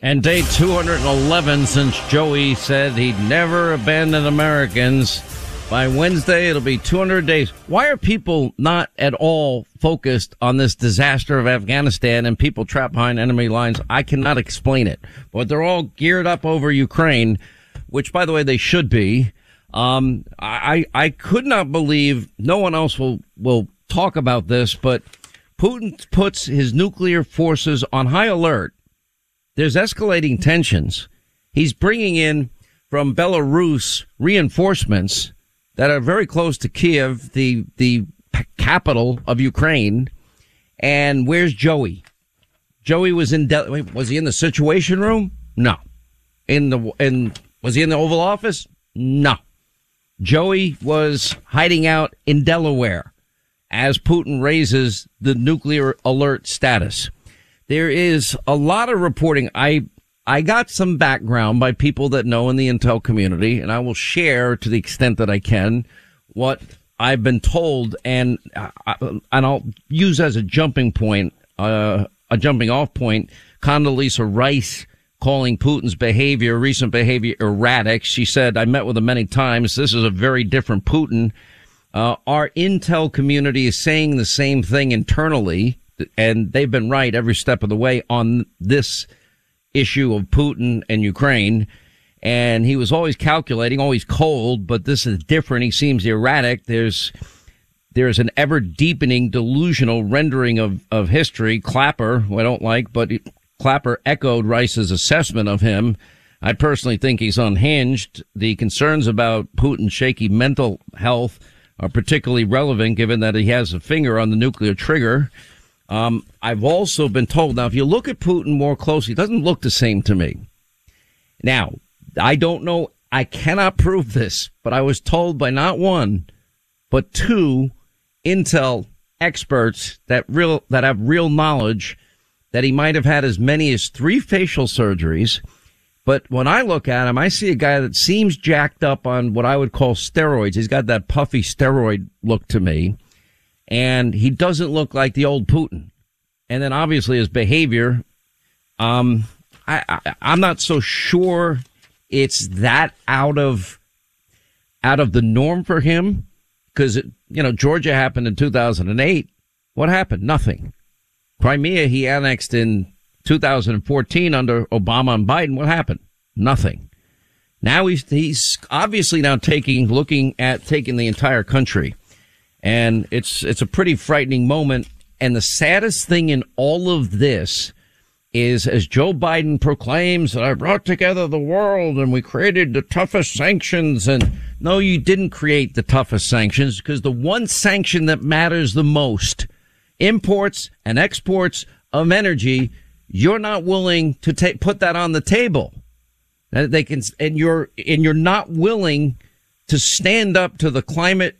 And day 211 since Joey said he'd never abandon Americans. By Wednesday, it'll be 200 days. Why are people not at all focused on this disaster of Afghanistan and people trapped behind enemy lines? I cannot explain it. But they're all geared up over Ukraine, which, by the way, they should be. I could not believe no one else will talk about this, but Putin puts his nuclear forces on high alert. There's escalating tensions. He's bringing in from Belarus reinforcements that are very close to Kiev, the capital of Ukraine. And where's Joey? Joey was in was he in the Situation Room? No. Was he in the Oval Office? No. Joey was hiding out in Delaware as Putin raises the nuclear alert status. There is a lot of reporting. I got some background by people that know in the intel community, and I will share to the extent that I can what I've been told, and I'll use as a jumping off point, Condoleezza Rice calling Putin's behavior, recent behavior, erratic. She said, "I met with him many times. This is a very different Putin." Our intel community is saying the same thing internally, and they've been right every step of the way on this issue of Putin and Ukraine, and he was always calculating, always cold, but this is different. He seems erratic. There's an ever deepening delusional rendering of history. Clapper, who I don't like, but Clapper echoed Rice's assessment of him. I personally think he's unhinged. The concerns about Putin's shaky mental health are particularly relevant given that he has a finger on the nuclear trigger. I've also been told, now, if you look at Putin more closely, it doesn't look the same to me. Now, I don't know. I cannot prove this, but I was told by not one, but two intel experts that have real knowledge that he might have had as many as 3 facial surgeries. But when I look at him, I see a guy that seems jacked up on what I would call steroids. He's got that puffy steroid look to me. And he doesn't look like the old Putin. And then obviously his behavior, I'm not so sure it's that out of the norm for him, because, you know, Georgia happened in 2008. What happened? Nothing. Crimea, he annexed in 2014 under Obama and Biden. What happened? Nothing. Now he's obviously now looking at taking the entire country. And it's a pretty frightening moment. And the saddest thing in all of this is, as Joe Biden proclaims that I brought together the world and we created the toughest sanctions. And no, you didn't create the toughest sanctions, because the one sanction that matters the most, imports and exports of energy, you're not willing to put that on the table. And you're not willing to stand up to the climate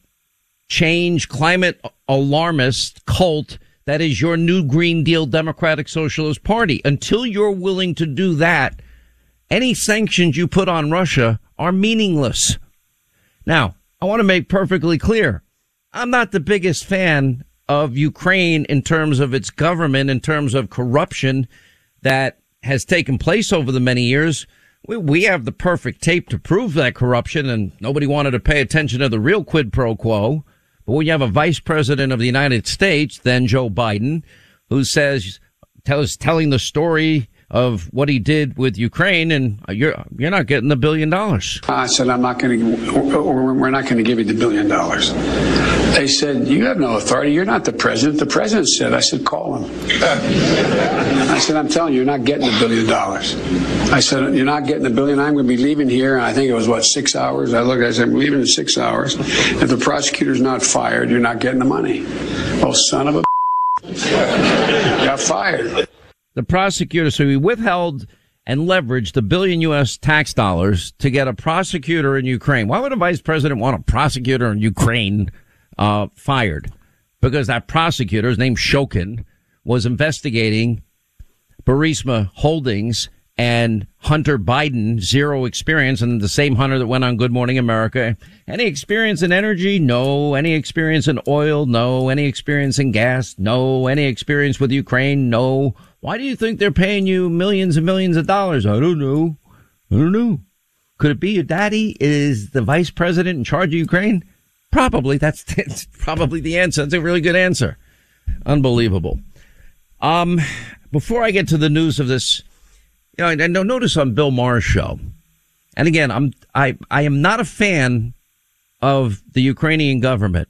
alarmist cult that is your new Green Deal Democratic Socialist Party. Until you're willing to do that, any sanctions you put on Russia are meaningless. Now, I want to make perfectly clear, I'm not the biggest fan of Ukraine in terms of its government, in terms of corruption that has taken place over the many years. We have the perfect tape to prove that corruption, and nobody wanted to pay attention to the real quid pro quo. But when you have a vice president of the United States, then Joe Biden, who telling the story of what he did with Ukraine, and you're not getting the $1 billion. I said, I'm not going to, or we're not going to give you the $1 billion. They said, you have no authority. You're not the president. The president said, I said, call him. I said, I'm telling you, you're not getting the $1 billion. I said, you're not getting the $1 billion. I'm going to be leaving here. I think it was, 6 hours? I looked, I said, I'm leaving in 6 hours. If the prosecutor's not fired, you're not getting the money. Oh, son of a got fired. The prosecutor, so he withheld and leveraged the $1 billion U.S. tax dollars to get a prosecutor in Ukraine. Why would a vice president want a prosecutor in Ukraine fired? Because that prosecutor, his name's Shokin, was investigating Burisma Holdings and Hunter Biden, zero experience, and the same Hunter that went on Good Morning America. Any experience in energy? No. Any experience in oil? No. Any experience in gas? No. Any experience with Ukraine? No. Why do you think they're paying you millions and millions of dollars? I don't know. I don't know. Could it be your daddy is the vice president in charge of Ukraine? Probably. That's probably the answer. That's a really good answer. Unbelievable. Before I get to the news of this, and notice on Bill Maher's show, and again, I am not a fan of the Ukrainian government.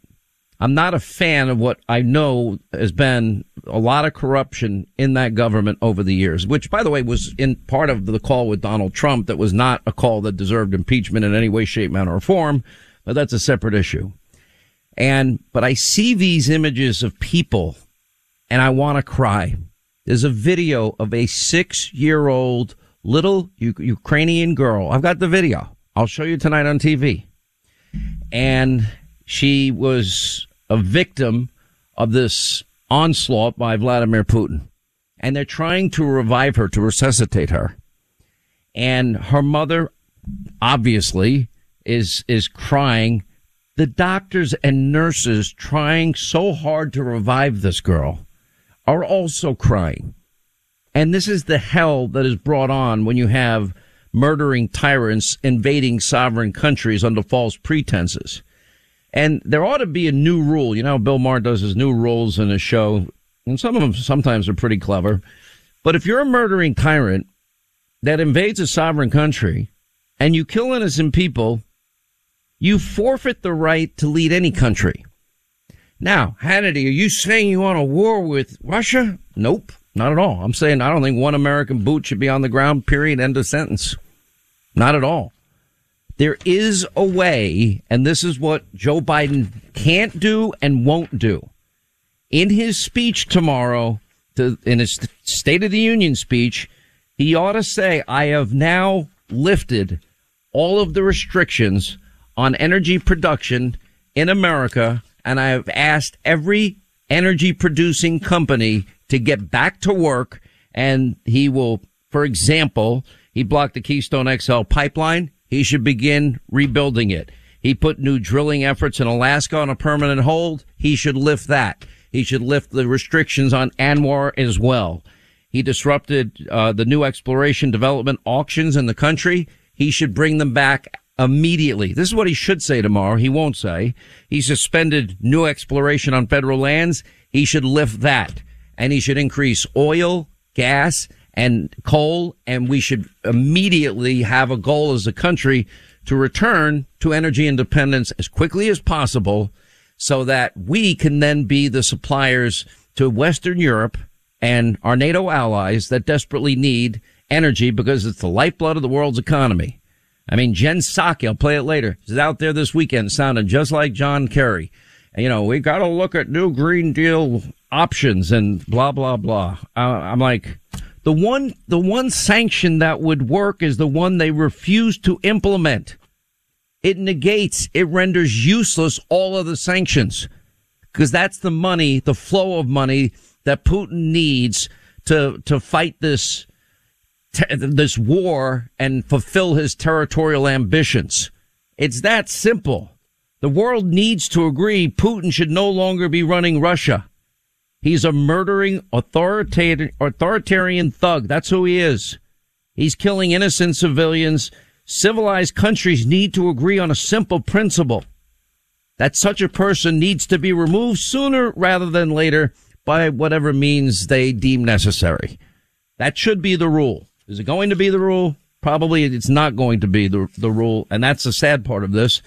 I'm not a fan of what I know has been a lot of corruption in that government over the years, which, by the way, was in part of the call with Donald Trump. That was not a call that deserved impeachment in any way, shape, manner, or form, but that's a separate issue. But I see these images of people and I want to cry. There's a video of a 6-year-old little Ukrainian girl. I've got the video. I'll show you tonight on TV. And she was a victim of this onslaught by Vladimir Putin. And they're trying to revive her, to resuscitate her. And her mother, obviously, is crying. The doctors and nurses trying so hard to revive this girl are also crying. And this is the hell that is brought on when you have murdering tyrants invading sovereign countries under false pretenses. And there ought to be a new rule. You know, Bill Maher does his new rules in his show, and some of them sometimes are pretty clever. But if you're a murdering tyrant that invades a sovereign country and you kill innocent people, you forfeit the right to lead any country. Now, Hannity, are you saying you want a war with Russia? Nope, not at all. I'm saying I don't think one American boot should be on the ground, period, end of sentence. Not at all. There is a way, and this is what Joe Biden can't do and won't do. In his speech tomorrow, in his State of the Union speech, he ought to say, I have now lifted all of the restrictions on energy production in America, and I have asked every energy-producing company to get back to work, and he will, for example, he blocked the Keystone XL pipeline. He should begin rebuilding it. He put new drilling efforts in Alaska on a permanent hold. He should lift that. He should lift the restrictions on ANWR as well. He disrupted the new exploration development auctions in the country. He should bring them back immediately. This is what he should say tomorrow. He won't say. He suspended new exploration on federal lands. He should lift that. And he should increase oil, gas, and coal. And we should immediately have a goal as a country to return to energy independence as quickly as possible so that we can then be the suppliers to Western Europe and our NATO allies that desperately need energy because it's the lifeblood of the world's economy. I mean, Jen Psaki, I'll play it later, is out there this weekend sounding just like John Kerry. You know, we got to look at new Green Deal options and blah, blah, blah. I'm like, the one sanction that would work is the one they refuse to implement. It negates, it renders useless all of the sanctions because that's the money, the flow of money that Putin needs to fight this war and fulfill his territorial ambitions. It's that simple. The world needs to agree Putin should no longer be running Russia. He's a murdering authoritarian thug. That's who he is. He's killing innocent civilians. Civilized countries need to agree on a simple principle that such a person needs to be removed sooner rather than later by whatever means they deem necessary. That should be the rule. Is it going to be the rule? Probably it's not going to be the rule, and that's the sad part of this.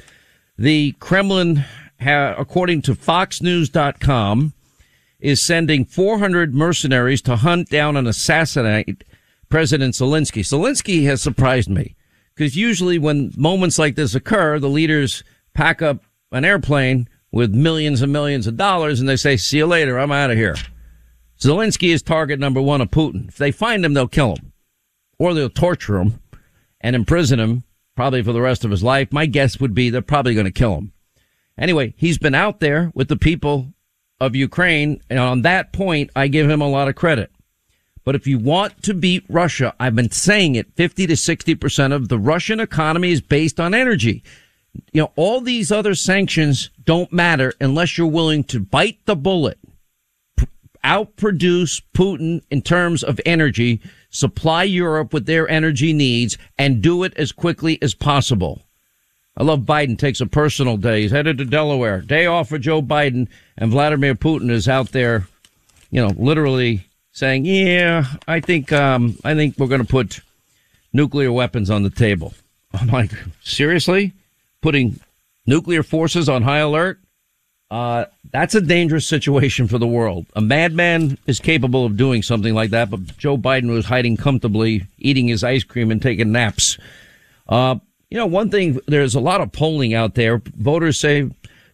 The Kremlin, according to FoxNews.com, is sending 400 mercenaries to hunt down and assassinate President Zelensky. Zelensky has surprised me because usually when moments like this occur, the leaders pack up an airplane with millions and millions of dollars, and they say, see you later, I'm out of here. Zelensky is target number one of Putin. If they find him, they'll kill him. Or they'll torture him and imprison him, probably for the rest of his life. My guess would be they're probably going to kill him. Anyway, he's been out there with the people of Ukraine, and on that point, I give him a lot of credit. But if you want to beat Russia, I've been saying it, 50 to 60% of the Russian economy is based on energy. You know, all these other sanctions don't matter unless you're willing to bite the bullet, outproduce Putin in terms of energy, supply Europe with their energy needs, and do it as quickly as possible. I love Biden takes a personal day. He's headed to Delaware. Day off for Joe Biden, and Vladimir Putin is out there, you know, literally saying, yeah, I think we're going to put nuclear weapons on the table. I'm like, seriously? Putting nuclear forces on high alert? That's a dangerous situation for the world. A madman is capable of doing something like that, but Joe Biden was hiding comfortably, eating his ice cream and taking naps. You know, one thing, there's a lot of polling out there. Voters say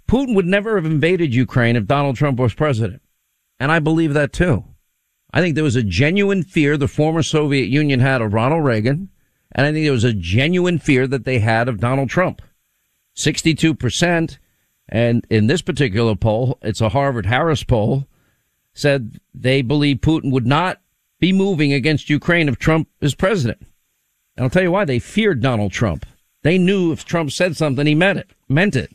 Putin would never have invaded Ukraine if Donald Trump was president. And I believe that, too. I think there was a genuine fear the former Soviet Union had of Ronald Reagan, and I think there was a genuine fear that they had of Donald Trump. 62%, and in this particular poll, it's a Harvard-Harris poll, said they believe Putin would not be moving against Ukraine if Trump is president. And I'll tell you why. They feared Donald Trump. They knew if Trump said something, he meant it.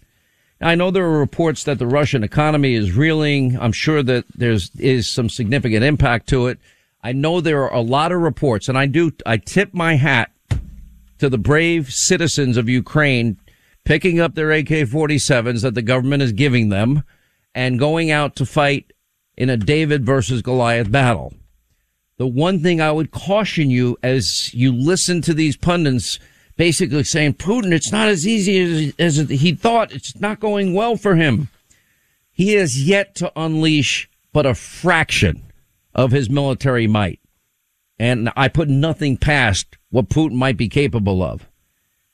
Now, I know there are reports that the Russian economy is reeling. I'm sure that there is some significant impact to it. I know there are a lot of reports, and I tip my hat to the brave citizens of Ukraine picking up their AK-47s that the government is giving them and going out to fight in a David versus Goliath battle. The one thing I would caution you as you listen to these pundits basically saying, Putin, it's not as easy as he thought. It's not going well for him. He has yet to unleash but a fraction of his military might. And I put nothing past what Putin might be capable of.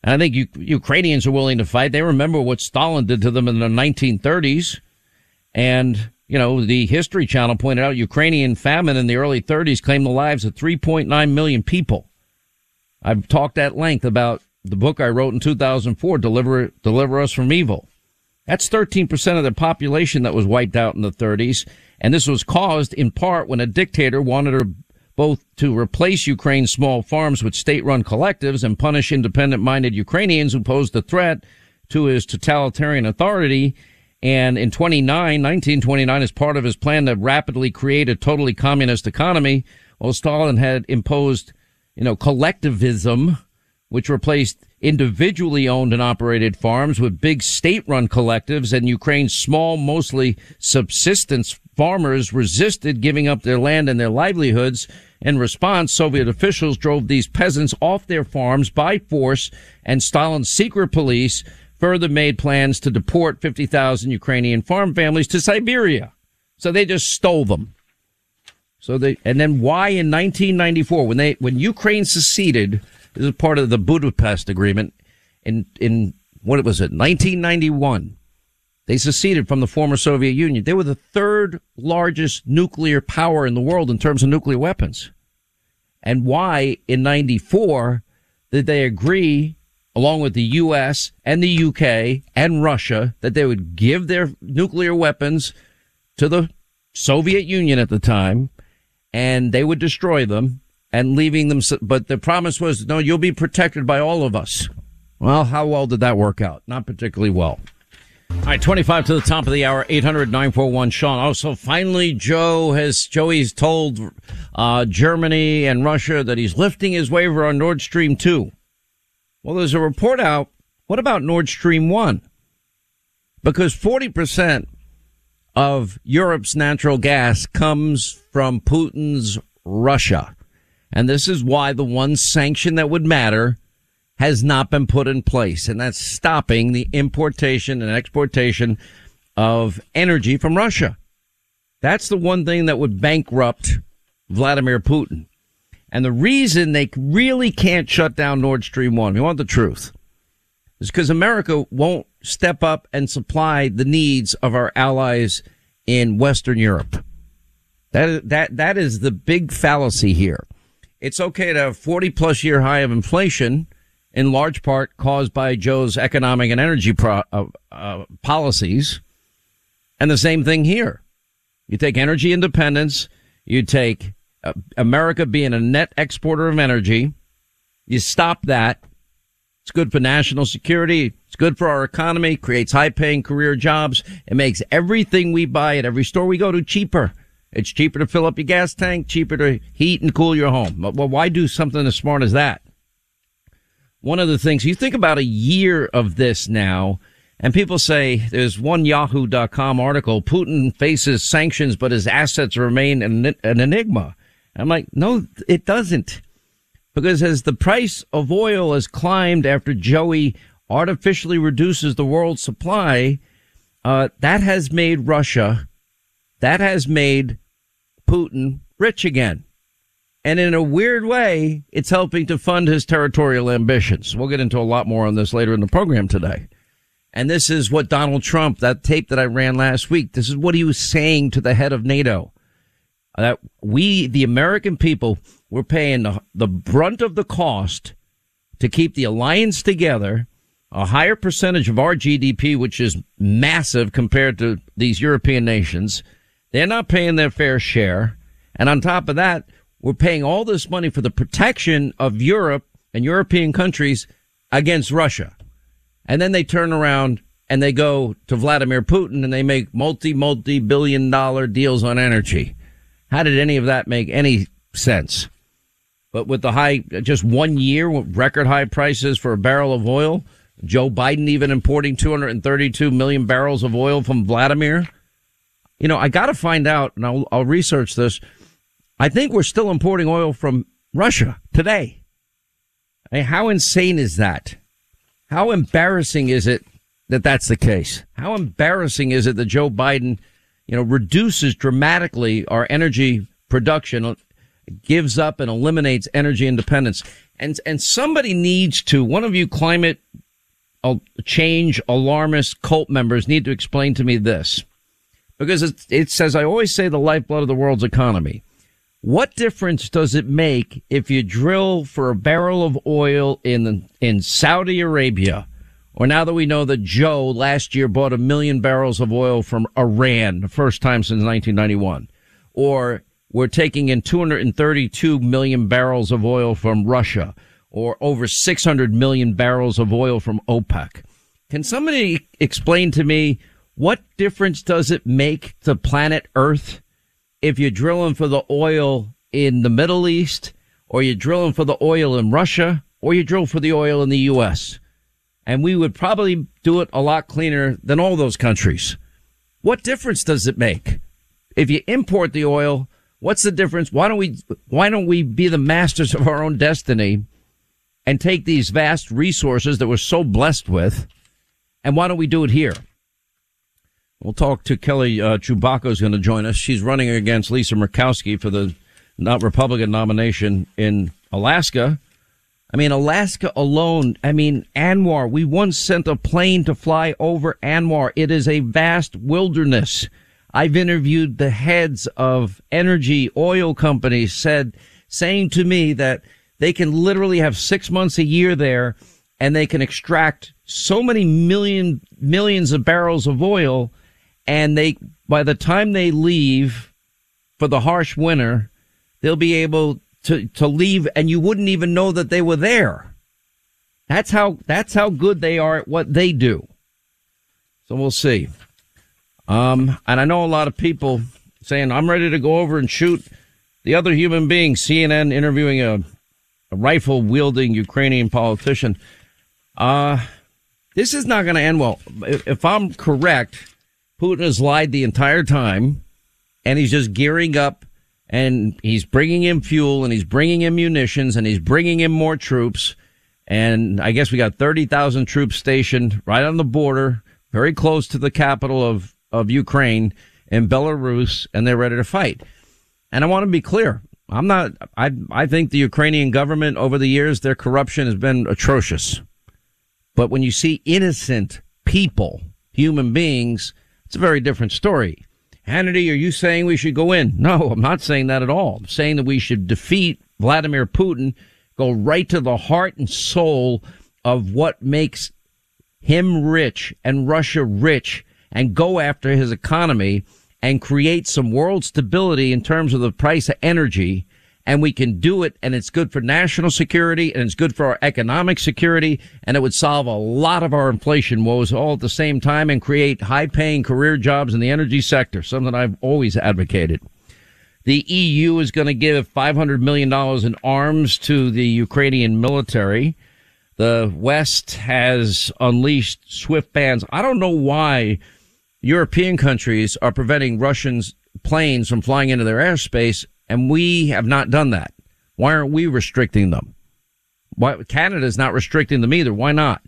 And I think Ukrainians are willing to fight. They remember what Stalin did to them in the 1930s. And, you know, the History Channel pointed out Ukrainian famine in the early 30s claimed the lives of 3.9 million people. I've talked at length about the book I wrote in 2004, Deliver Us from Evil. That's 13% of the population that was wiped out in the 30s. And this was caused in part when a dictator wanted to both to replace Ukraine's small farms with state-run collectives and punish independent-minded Ukrainians who posed a threat to his totalitarian authority. And in 1929, as part of his plan to rapidly create a totally communist economy, well, Stalin had imposed, you know, collectivism, which replaced individually owned and operated farms with big state-run collectives, and Ukraine's small, mostly subsistence farmers resisted giving up their land and their livelihoods. In response, Soviet officials drove these peasants off their farms by force, and Stalin's secret police further made plans to deport 50,000 Ukrainian farm families to Siberia. So they just stole them. And then why in 1994, when Ukraine seceded, this is part of the Budapest Agreement, in what was it, 1991, they seceded from the former Soviet Union. They were the third largest nuclear power in the world in terms of nuclear weapons. And why in 94 did they agree, along with the U.S. and the U.K. and Russia, that they would give their nuclear weapons to the Soviet Union at the time, and they would destroy them, and leaving them. But the promise was, no, you'll be protected by all of us. Well, how well did that work out? Not particularly well. All right, 25 to the top of the hour, 800-941-SEAN. Oh, so finally Joey's told Germany and Russia that he's lifting his waiver on Nord Stream 2. Well, there's a report out. What about Nord Stream 1? Because 40% of Europe's natural gas comes from Putin's Russia. And this is why the one sanction that would matter has not been put in place, and that's stopping the importation and exportation of energy from Russia. That's the one thing that would bankrupt Vladimir Putin. And the reason they really can't shut down Nord Stream 1, we want the truth, is because America won't step up and supply the needs of our allies in Western Europe. That is the big fallacy here. It's okay to have 40-plus year high of inflation, in large part caused by Joe's economic and energy policies. And the same thing here. You take energy independence, you take America being a net exporter of energy. You stop that. It's good for national security. It's good for our economy, creates high-paying career jobs. It makes everything we buy at every store we go to cheaper. It's cheaper to fill up your gas tank, cheaper to heat and cool your home. Well, why do something as smart as that? One of the things, you think about a year of this now, and people say, there's one Yahoo.com article, Putin faces sanctions, but his assets remain an enigma. I'm like, no, it doesn't. Because as the price of oil has climbed after Joey artificially reduces the world's supply, that has made Russia, that has made Putin rich again. And in a weird way, it's helping to fund his territorial ambitions. We'll get into a lot more on this later in the program today. And this is what Donald Trump, that tape that I ran last week, this is what he was saying to the head of NATO. That we, the American people, we're paying the brunt of the cost to keep the alliance together, a higher percentage of our GDP, which is massive compared to these European nations. They're not paying their fair share. And on top of that, we're paying all this money for the protection of Europe and European countries against Russia. And then they turn around and they go to Vladimir Putin and they make multi-billion dollar deals on energy. How did any of that make any sense? But with the high, just 1 year, record high prices for a barrel of oil, Joe Biden even importing 232 million barrels of oil from Vladimir. You know, I got to find out, and I'll research this. I think we're still importing oil from Russia today. I mean, how insane is that? How embarrassing is it that that's the case? How embarrassing is it that Joe Biden, you know, reduces dramatically our energy production, gives up and eliminates energy independence. And somebody needs to, one of you climate change alarmist cult members need to explain to me this. Because it's, as I always say, the lifeblood of the world's economy. What difference does it make if you drill for a barrel of oil in Saudi Arabia? Or now that we know that Joe last year bought 1 million barrels of oil from Iran, the first time since 1991. Or we're taking in 232 million barrels of oil from Russia, or over 600 million barrels of oil from OPEC. Can somebody explain to me what difference does it make to planet Earth if you're drilling for the oil in the Middle East, or you're drilling for the oil in Russia, or you drill for the oil in the U.S.? And we would probably do it a lot cleaner than all those countries. What difference does it make? If you import the oil, what's the difference? Why don't we be the masters of our own destiny and take these vast resources that we're so blessed with, and why don't we do it here? We'll talk to Kelly Chubako is going to join us. She's running against Lisa Murkowski for the not Republican nomination in Alaska. I mean, Alaska alone, I mean, ANWR, we once sent a plane to fly over ANWR. It is a vast wilderness. I've interviewed the heads of energy oil companies saying to me that they can literally have 6 months a year there and they can extract so many millions of barrels of oil. And they, by the time they leave for the harsh winter, they'll be able to leave and you wouldn't even know that they were there. That's how good they are at what they do. So we'll see. And I know a lot of people saying, I'm ready to go over and shoot the other human being. CNN interviewing a rifle-wielding Ukrainian politician. This is not going to end well. If I'm correct, Putin has lied the entire time, and he's just gearing up, and he's bringing in fuel, and he's bringing in munitions, and he's bringing in more troops. And I guess we got 30,000 troops stationed right on the border, very close to the capital of Ukraine and Belarus, and they're ready to fight. And I want to be clear. I think the Ukrainian government over the years, their corruption has been atrocious. But when you see innocent people, human beings, it's a very different story. Hannity, are you saying we should go in? No, I'm not saying that at all. I'm saying that we should defeat Vladimir Putin, go right to the heart and soul of what makes him rich and Russia rich, and go after his economy and create some world stability in terms of the price of energy and we can do it, and it's good for national security, and it's good for our economic security, and it would solve a lot of our inflation woes all at the same time and create high-paying career jobs in the energy sector, something I've always advocated. The EU is going to give $500 million in arms to the Ukrainian military. The West has unleashed swift bans. I don't know why European countries are preventing Russian planes from flying into their airspace, and we have not done that. Why aren't we restricting them? Why, Canada's not restricting them either. Why not?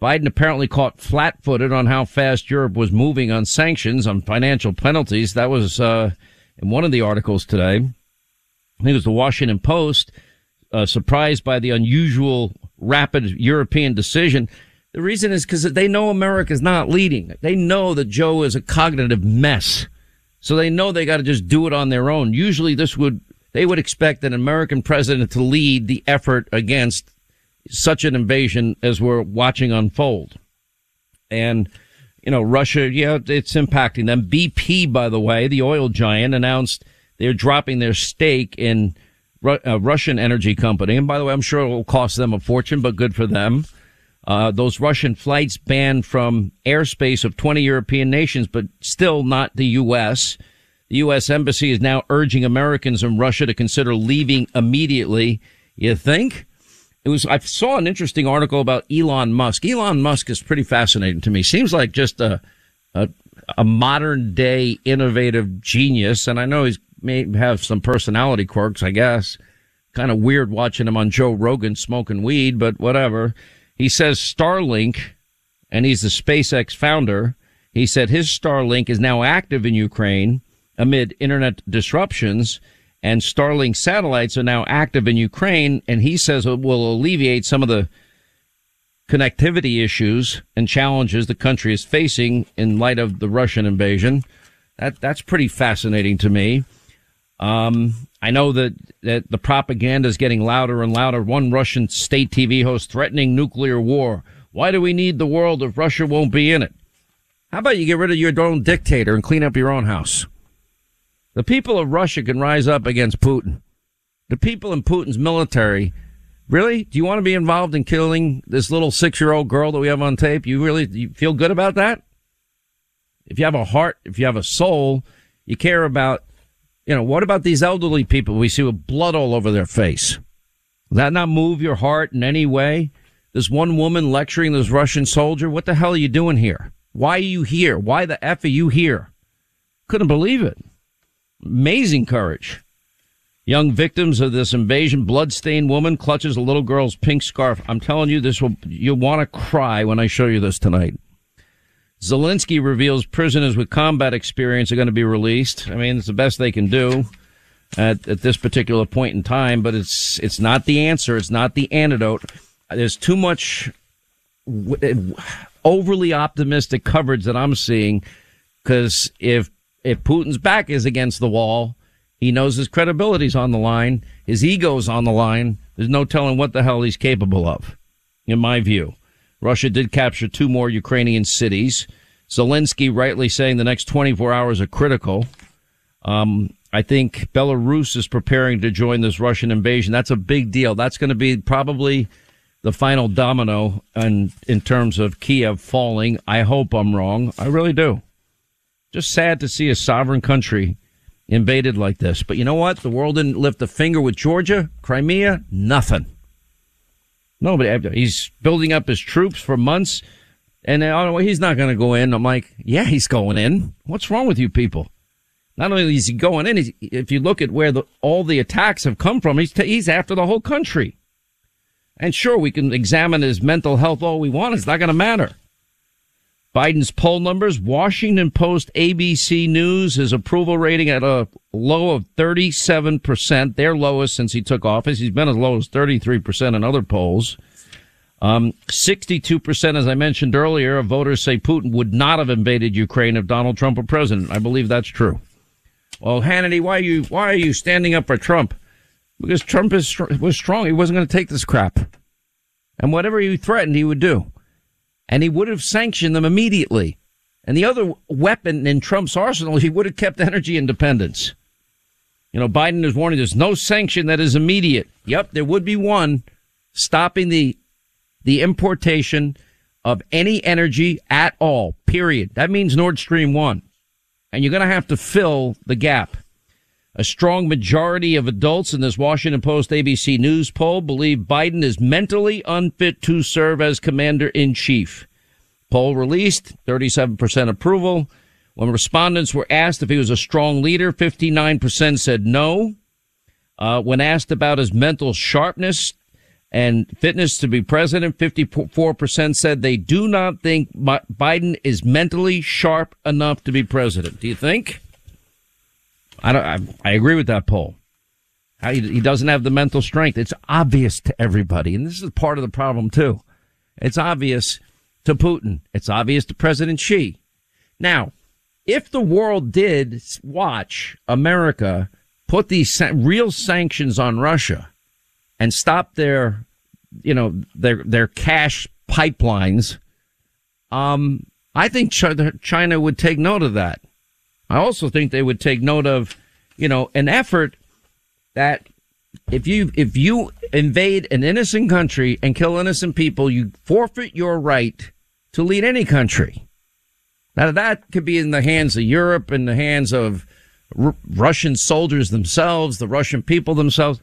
Biden apparently caught flat-footed on how fast Europe was moving on sanctions, on financial penalties. That was in one of the articles today. I think it was the Washington Post, surprised by the unusual rapid European decision. The reason is because they know America's not leading. They know that Joe is a cognitive mess. So they know they got to just do it on their own. Usually they would expect an American president to lead the effort against such an invasion as we're watching unfold. And, you know, Russia, yeah, it's impacting them. BP, by the way, the oil giant, announced they're dropping their stake in Russian energy company. And by the way, I'm sure it will cost them a fortune, but good for them. Those Russian flights banned from airspace of 20 European nations, but still not the U.S. The U.S. Embassy is now urging Americans in Russia to consider leaving immediately. You think? I saw an interesting article about Elon Musk. Elon Musk is pretty fascinating to me. Seems like just a modern day innovative genius. And I know he may have some personality quirks, I guess. Kind of weird watching him on Joe Rogan smoking weed, but whatever. He says Starlink, and he's the SpaceX founder, he said his Starlink is now active in Ukraine amid internet disruptions, and Starlink satellites are now active in Ukraine, and he says it will alleviate some of the connectivity issues and challenges the country is facing in light of the Russian invasion. That's pretty fascinating to me. I know that the propaganda is getting louder and louder. One Russian state TV host threatening nuclear war. Why do we need the world if Russia won't be in it? How about you get rid of your own dictator and clean up your own house? The people of Russia can rise up against Putin. The people in Putin's military, really? Do you want to be involved in killing this little 6-year-old girl that we have on tape? You feel good about that? If you have a heart, if you have a soul, you care about, you know, what about these elderly people we see with blood all over their face? Does that not move your heart in any way? This one woman lecturing this Russian soldier. What the hell are you doing here? Why are you here? Why the F are you here? Couldn't believe it. Amazing courage. Young victims of this invasion. Bloodstained woman clutches a little girl's pink scarf. I'm telling you, you'll want to cry when I show you this tonight. Zelensky reveals prisoners with combat experience are going to be released. I mean, it's the best they can do at this particular point in time, but it's not the answer. It's not the antidote. There's too much overly optimistic coverage that I'm seeing, because if Putin's back is against the wall, he knows his credibility's on the line, his ego's on the line. There's no telling what the hell he's capable of, in my view. Russia did capture 2 more Ukrainian cities. Zelensky rightly saying the next 24 hours are critical. I think Belarus is preparing to join this Russian invasion. That's a big deal. That's going to be probably the final domino in terms of Kiev falling. I hope I'm wrong. I really do. Just sad to see a sovereign country invaded like this. But you know what? The world didn't lift a finger with Georgia, Crimea, nothing. Nobody. He's building up his troops for months, and then, oh, he's not going to go in. I'm like, yeah, he's going in. What's wrong with you people? Not only is he going in, if you look at where all the attacks have come from, he's after the whole country. And sure, we can examine his mental health all we want. It's not going to matter. Biden's poll numbers, Washington Post, ABC News, his approval rating at a low of 37%, their lowest since he took office. He's been as low as 33% in other polls. 62%, as I mentioned earlier, of voters say Putin would not have invaded Ukraine if Donald Trump were president. I believe that's true. Well, Hannity, why are you standing up for Trump? Because Trump was strong. He wasn't going to take this crap. And whatever he threatened, he would do. And he would have sanctioned them immediately. And the other weapon in Trump's arsenal, he would have kept energy independence. You know, Biden is warning there's no sanction that is immediate. Yep, there would be one, stopping the importation of any energy at all, period. That means Nord Stream 1. And you're going to have to fill the gap. A strong majority of adults in this Washington Post ABC News poll believe Biden is mentally unfit to serve as commander-in-chief. Poll released, 37% approval. When respondents were asked if he was a strong leader, 59% said no. When asked about his mental sharpness and fitness to be president, 54% said they do not think Biden is mentally sharp enough to be president. Do you think? I agree with that poll. He doesn't have the mental strength. It's obvious to everybody, and this is part of the problem too. It's obvious to Putin. It's obvious to President Xi. Now, if the world did watch America put these real sanctions on Russia and stop their, you know, their cash pipelines, I think China would take note of that. I also think they would take note of, you know, an effort that if you invade an innocent country and kill innocent people, you forfeit your right to lead any country. Now, that could be in the hands of Europe, in the hands of Russian soldiers themselves, the Russian people themselves.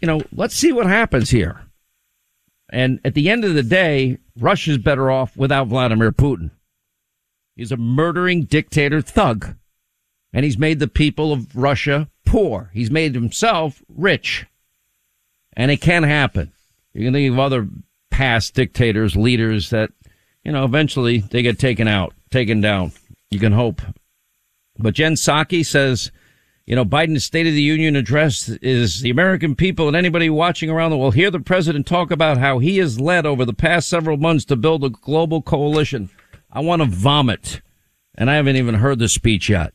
You know, let's see what happens here. And at the end of the day, Russia's better off without Vladimir Putin. He's a murdering dictator thug, and he's made the people of Russia poor. He's made himself rich, and it can happen. You can think of other past dictators, leaders that, you know, eventually they get taken down. You can hope. But Jen Psaki says, you know, Biden's State of the Union address is the American people and anybody watching around the world hear the president talk about how he has led over the past several months to build a global coalition. I want to vomit, and I haven't even heard the speech yet.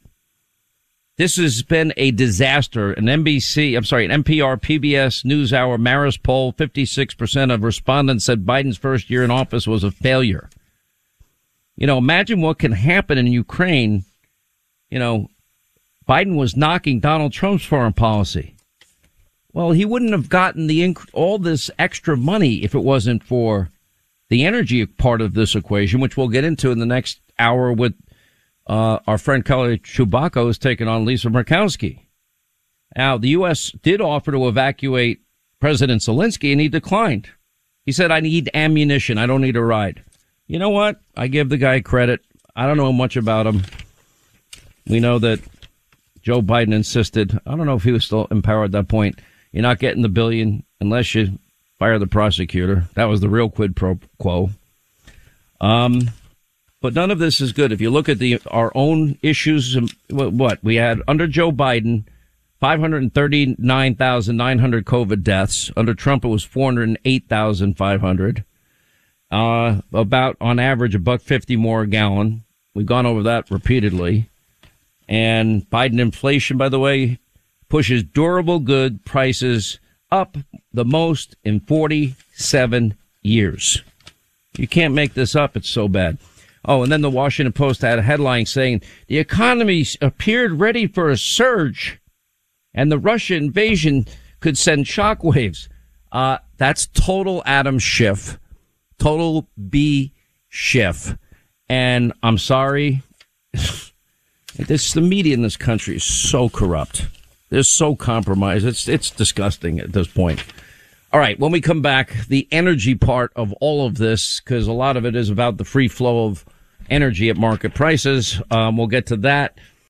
This has been a disaster. An NPR PBS NewsHour Marist poll, 56% of respondents said Biden's first year in office was a failure. You know, imagine what can happen in Ukraine. You know, Biden was knocking Donald Trump's foreign policy. Well, he wouldn't have gotten all this extra money if it wasn't for the energy part of this equation, which we'll get into in the next hour with our friend Kelly Chubako, is taking on Lisa Murkowski. Now, the U.S. did offer to evacuate President Zelensky, and he declined. He said, I need ammunition. I don't need a ride. You know what? I give the guy credit. I don't know much about him. We know that Joe Biden insisted. I don't know if he was still in power at that point. You're not getting the billion unless you fire the prosecutor. That was the real quid pro quo. But none of this is good. If you look at our own issues, what we had under Joe Biden, 539,900 COVID deaths. Under Trump, it was 408,500. About on average $1.50 more a gallon. We've gone over that repeatedly. And Biden inflation, by the way, pushes durable good prices up the most in 47 years. You can't make this up. It's so bad. Oh, and then the Washington Post had a headline saying the economy appeared ready for a surge and the Russia invasion could send shockwaves. That's total Adam Schiff, total B Schiff. And I'm sorry, the media in this country is so corrupt. They're so compromised. It's disgusting at this point. All right. When we come back, the energy part of all of this, because a lot of it is about the free flow of energy at market prices. We'll get to that.